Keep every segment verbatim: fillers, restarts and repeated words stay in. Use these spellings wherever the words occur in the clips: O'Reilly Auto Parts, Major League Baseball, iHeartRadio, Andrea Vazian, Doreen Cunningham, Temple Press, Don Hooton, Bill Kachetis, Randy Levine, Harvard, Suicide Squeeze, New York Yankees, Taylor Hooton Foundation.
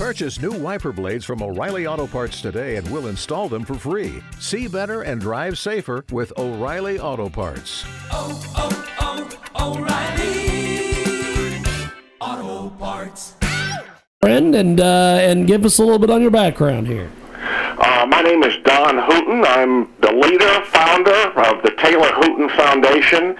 Purchase new wiper blades from O'Reilly Auto Parts today and we'll install them for free. See better and drive safer with O'Reilly Auto Parts. Oh, oh, oh, O'Reilly Auto Parts. Friend, and uh, and give us a little bit on your background here. Uh, my name is Don Hooton. I'm the leader, founder of the Taylor Hooton Foundation,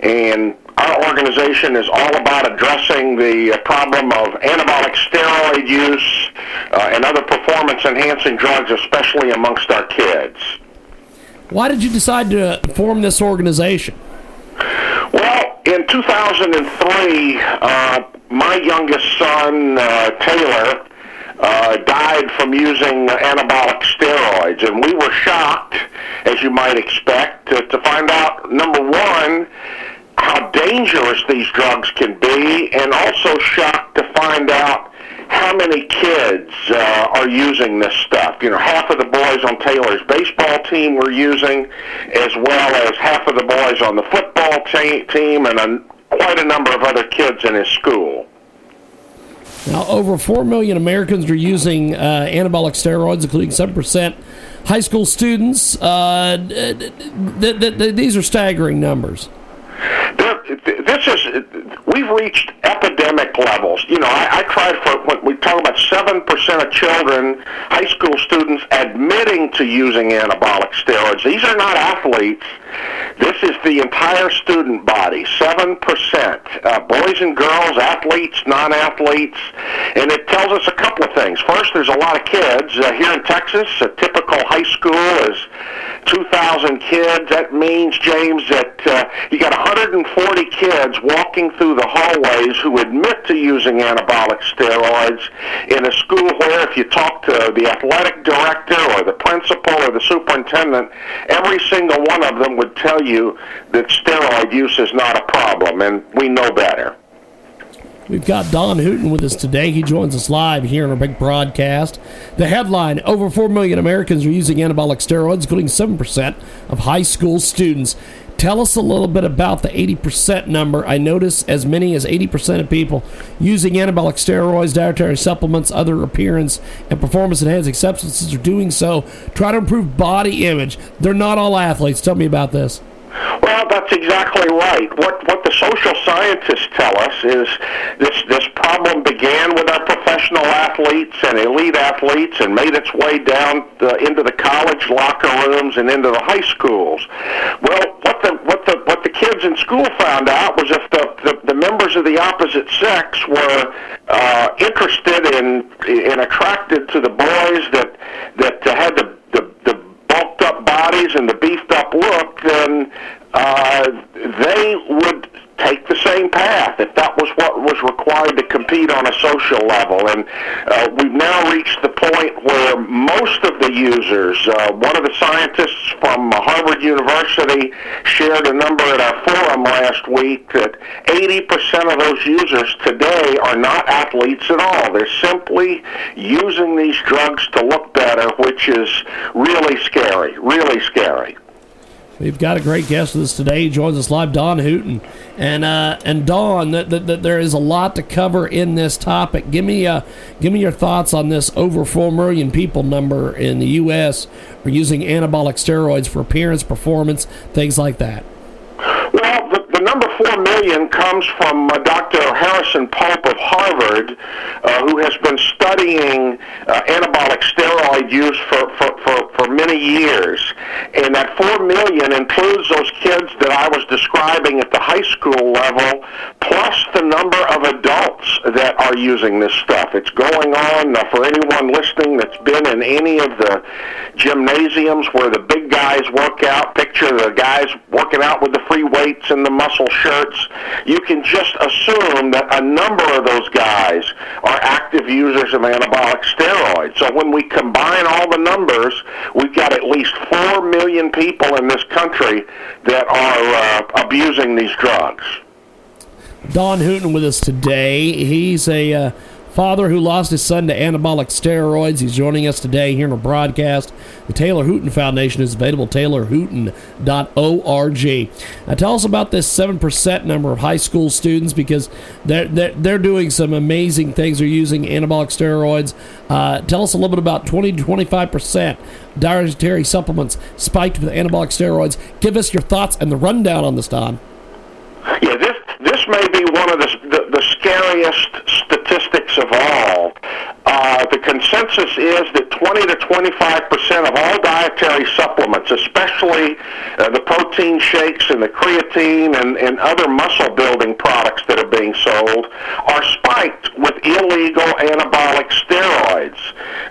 and our organization is all about addressing the problem of anabolic steroid use uh, and other performance-enhancing drugs, especially amongst our kids. Why did you decide to form this organization? Well, in two thousand three, uh, my youngest son, uh, Taylor, uh, died from using anabolic steroids, and we were shocked, as you might expect, to, to find out, number one, how dangerous these drugs can be, and also shocked to find out how many kids uh, are using this stuff. You know, half of the boys on Taylor's baseball team were using, as well as half of the boys on the football t- team and a quite a number of other kids in his school. Now, over four million Americans are using uh, anabolic steroids, including seven percent high school students. Uh, th- th- th- these are staggering numbers. There, this is, we've reached epidemic levels. You know, I, I tried for, when we talk about seven percent of children, high school students admitting to using anabolic steroids. These are not athletes. This is the entire student body, seven percent. Uh, boys and girls, athletes, non-athletes, and it tells us a couple of things. First, there's a lot of kids. Uh, here in Texas, a typical high school is two thousand kids. That means, James, that uh, you got one hundred forty kids walking through the hallways who admit to using anabolic steroids in a school where, if you talk to the athletic director or the principal or the superintendent, every single one of them would tell you that steroid use is not a problem, and we know better. We've got Don Hooton with us today. He joins us live here in our big broadcast. The headline, over four million Americans are using anabolic steroids, including seven percent of high school students. Tell us a little bit about the eighty percent number. I notice as many as eighty percent of people using anabolic steroids, dietary supplements, other appearance, and performance-enhancing substances are doing so. Try to improve body image. They're not all athletes. Tell me about this. Well, that's exactly right. What what the social scientists tell us is this this problem began with our professional athletes and elite athletes and made its way down the, into the college locker rooms and into the high schools. Well, what the what the what the kids in school found out was if the the, the members of the opposite sex were uh, interested in and attracted to the boys that that had the bodies and the beefed-up look, then uh, they would take the same path if that was what was required to compete on a social level. And uh, we've now reached the point where most of the users, uh, one of the scientists from Harvard University shared a number at our forum last week that eighty percent of those users today are not athletes at all. They're simply using these drugs to look better, which is really scary, really scary. We've got a great guest with us today. He joins us live, Don Hooton. And uh, and Don, that the, the, there is a lot to cover in this topic. Give me uh, give me your thoughts on this over four million people number in the U S are using anabolic steroids for appearance, performance, things like that. Well, the, the number four million comes from uh, Doctor Harrison Pope of Harvard, uh, who has been studying uh, anabolic steroid use for, for, for, for many years. And that four million includes those kids that I was describing at the high school level, plus the number of adults that are using this stuff. It's going on uh, for anyone listening that's been in any of the gymnasiums where the big guys work out. Picture the guys working out with the free weight and the muscle shirts. You can just assume that a number of those guys are active users of anabolic steroids. So when we combine all the numbers, we've got at least four million people in this country that are uh, abusing these drugs. Don Hooton with us today. He's a uh, father who lost his son to anabolic steroids. He's joining us today here in a broadcast. The Taylor Hooton Foundation is available, taylor hooton dot org. Now tell us about this seven percent number of high school students, because they're, they're, they're doing some amazing things. They're using anabolic steroids. Uh, tell us a little bit about twenty to twenty-five percent dietary supplements spiked with anabolic steroids. Give us your thoughts and the rundown on this, Don. Yeah, this this may be one of the the, the scariest statistics of all. Uh, the consensus is that twenty to twenty-five percent of all dietary supplements, especially uh, the protein shakes and the creatine and, and other muscle-building products that are being sold, are spiked with illegal anabolic steroids.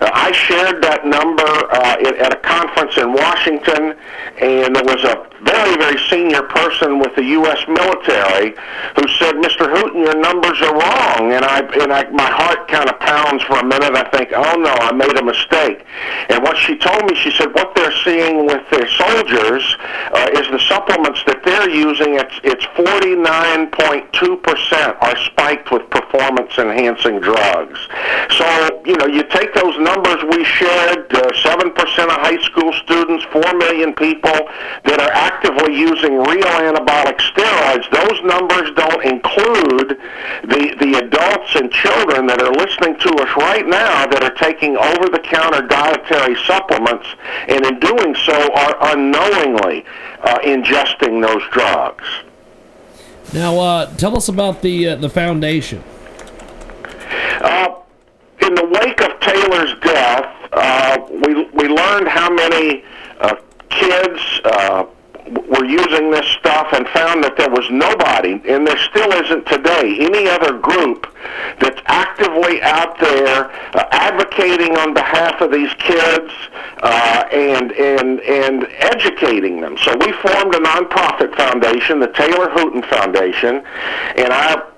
Uh, I shared that number uh, at a conference in Washington, and there was a very, very senior person with the U S military who said, "Mister Hooton, your numbers are wrong." And I, and I, my heart kind of pounds for a minute. I think, oh no, I made a mistake. And what she told me, she said, what they're seeing with their soldiers uh, is the supplements that they're using, it's, it's forty-nine point two percent are spiked with performance-enhancing drugs. So, you know, you take those numbers we shared, uh, seven percent of high school students, four million people that are active actively using real anabolic steroids. Those numbers don't include the the adults and children that are listening to us right now that are taking over-the-counter dietary supplements, and in doing so are unknowingly uh, ingesting those drugs. Now, uh, tell us about the uh, the foundation. Uh, in the wake of Taylor's death, uh, we we learned how many uh, kids. Uh, were using this stuff, and found that there was nobody, and there still isn't today, any other group that's actively out there uh, advocating on behalf of these kids uh, and and and educating them. So we formed a nonprofit foundation, the Taylor Hooton Foundation, and our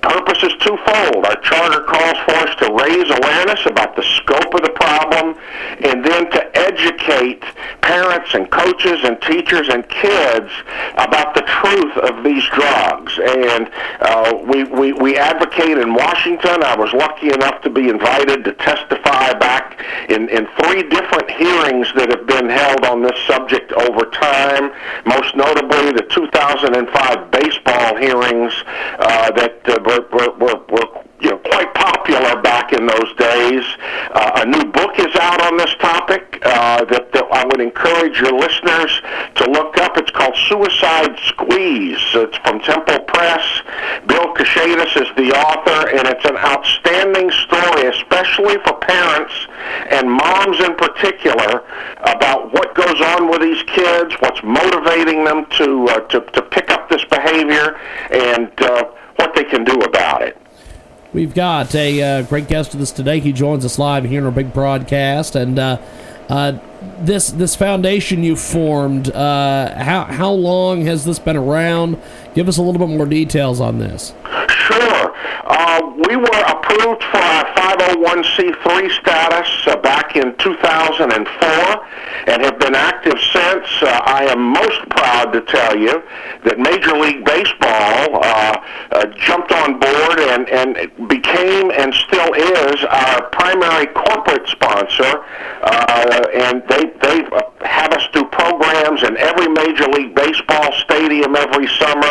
purpose is twofold. Our charter calls for us to raise awareness about the scope of the problem, and then to educate parents and coaches and teachers and kids about the truth of these drugs. And uh, we, we, we advocate in Washington. I was lucky enough to be invited to testify back in, in three different hearings that have been held on this subject over time, most notably the two thousand five baseball hearings uh, that uh, were, were, were, were you know, quite popular back in those days. Uh, a new book is out on this topic uh, that, that I would encourage your listeners to look up. It's called Suicide Squeeze. It's from Temple Press. Bill Kachetis is the author, and it's an outstanding story, especially for parents and moms in particular, about what goes on with these kids, what's motivating them to uh, to, to pick up this behavior, and uh, what they can do about it. We've got a uh, great guest with us today. He joins us live here in our big broadcast. And uh, uh, this this foundation you formed, uh, how how long has this been around? Give us a little bit more details on this. Sure. Uh, we were approved for our five oh one c three status uh, back in two thousand four, and have been active since. Uh, I am most proud to tell you that Major League Baseball uh, uh, jumped on board and, and became and still is our primary corporate sponsor, uh, and they, they have us do programs in every Major League Baseball stadium every summer.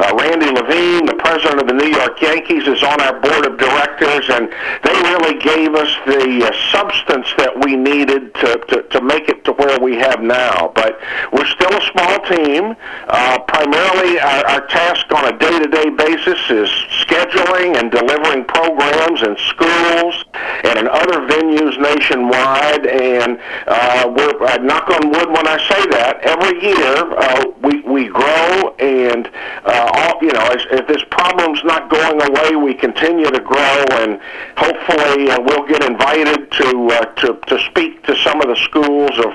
Uh, Randy Levine, the president of the New York Yankees, is on our board of directors, and they really gave us the uh, substance that we needed to, to, to make it to where we have now. But we're still a small team. Uh, primarily our, our task on a day-to-day basis is scheduling and delivering programs in schools and in other venues nationwide, and uh, we're, I knock on wood when I say that, every year uh, we, we grow, and uh, all, you know, if, if this problem's not going away, we continue to grow, and hopefully Uh, we'll get invited to, uh, to to speak to some of the schools of,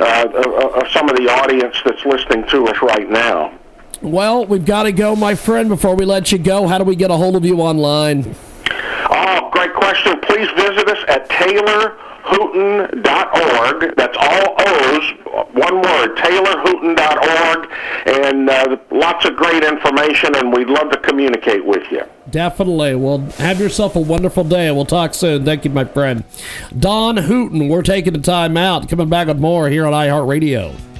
uh, of, of some of the audience that's listening to us right now. Well, we've got to go, my friend. Before we let you go, how do we get a hold of you online? Oh, great question. question, please visit us at taylor hooton dot org. That's all O's, one word, taylor hooton dot org. And uh, lots of great information, and we'd love to communicate with you. Definitely. Well, have yourself a wonderful day. We'll talk soon. Thank you, my friend. Don Hooton, we're taking the time out. Coming back with more here on iHeartRadio.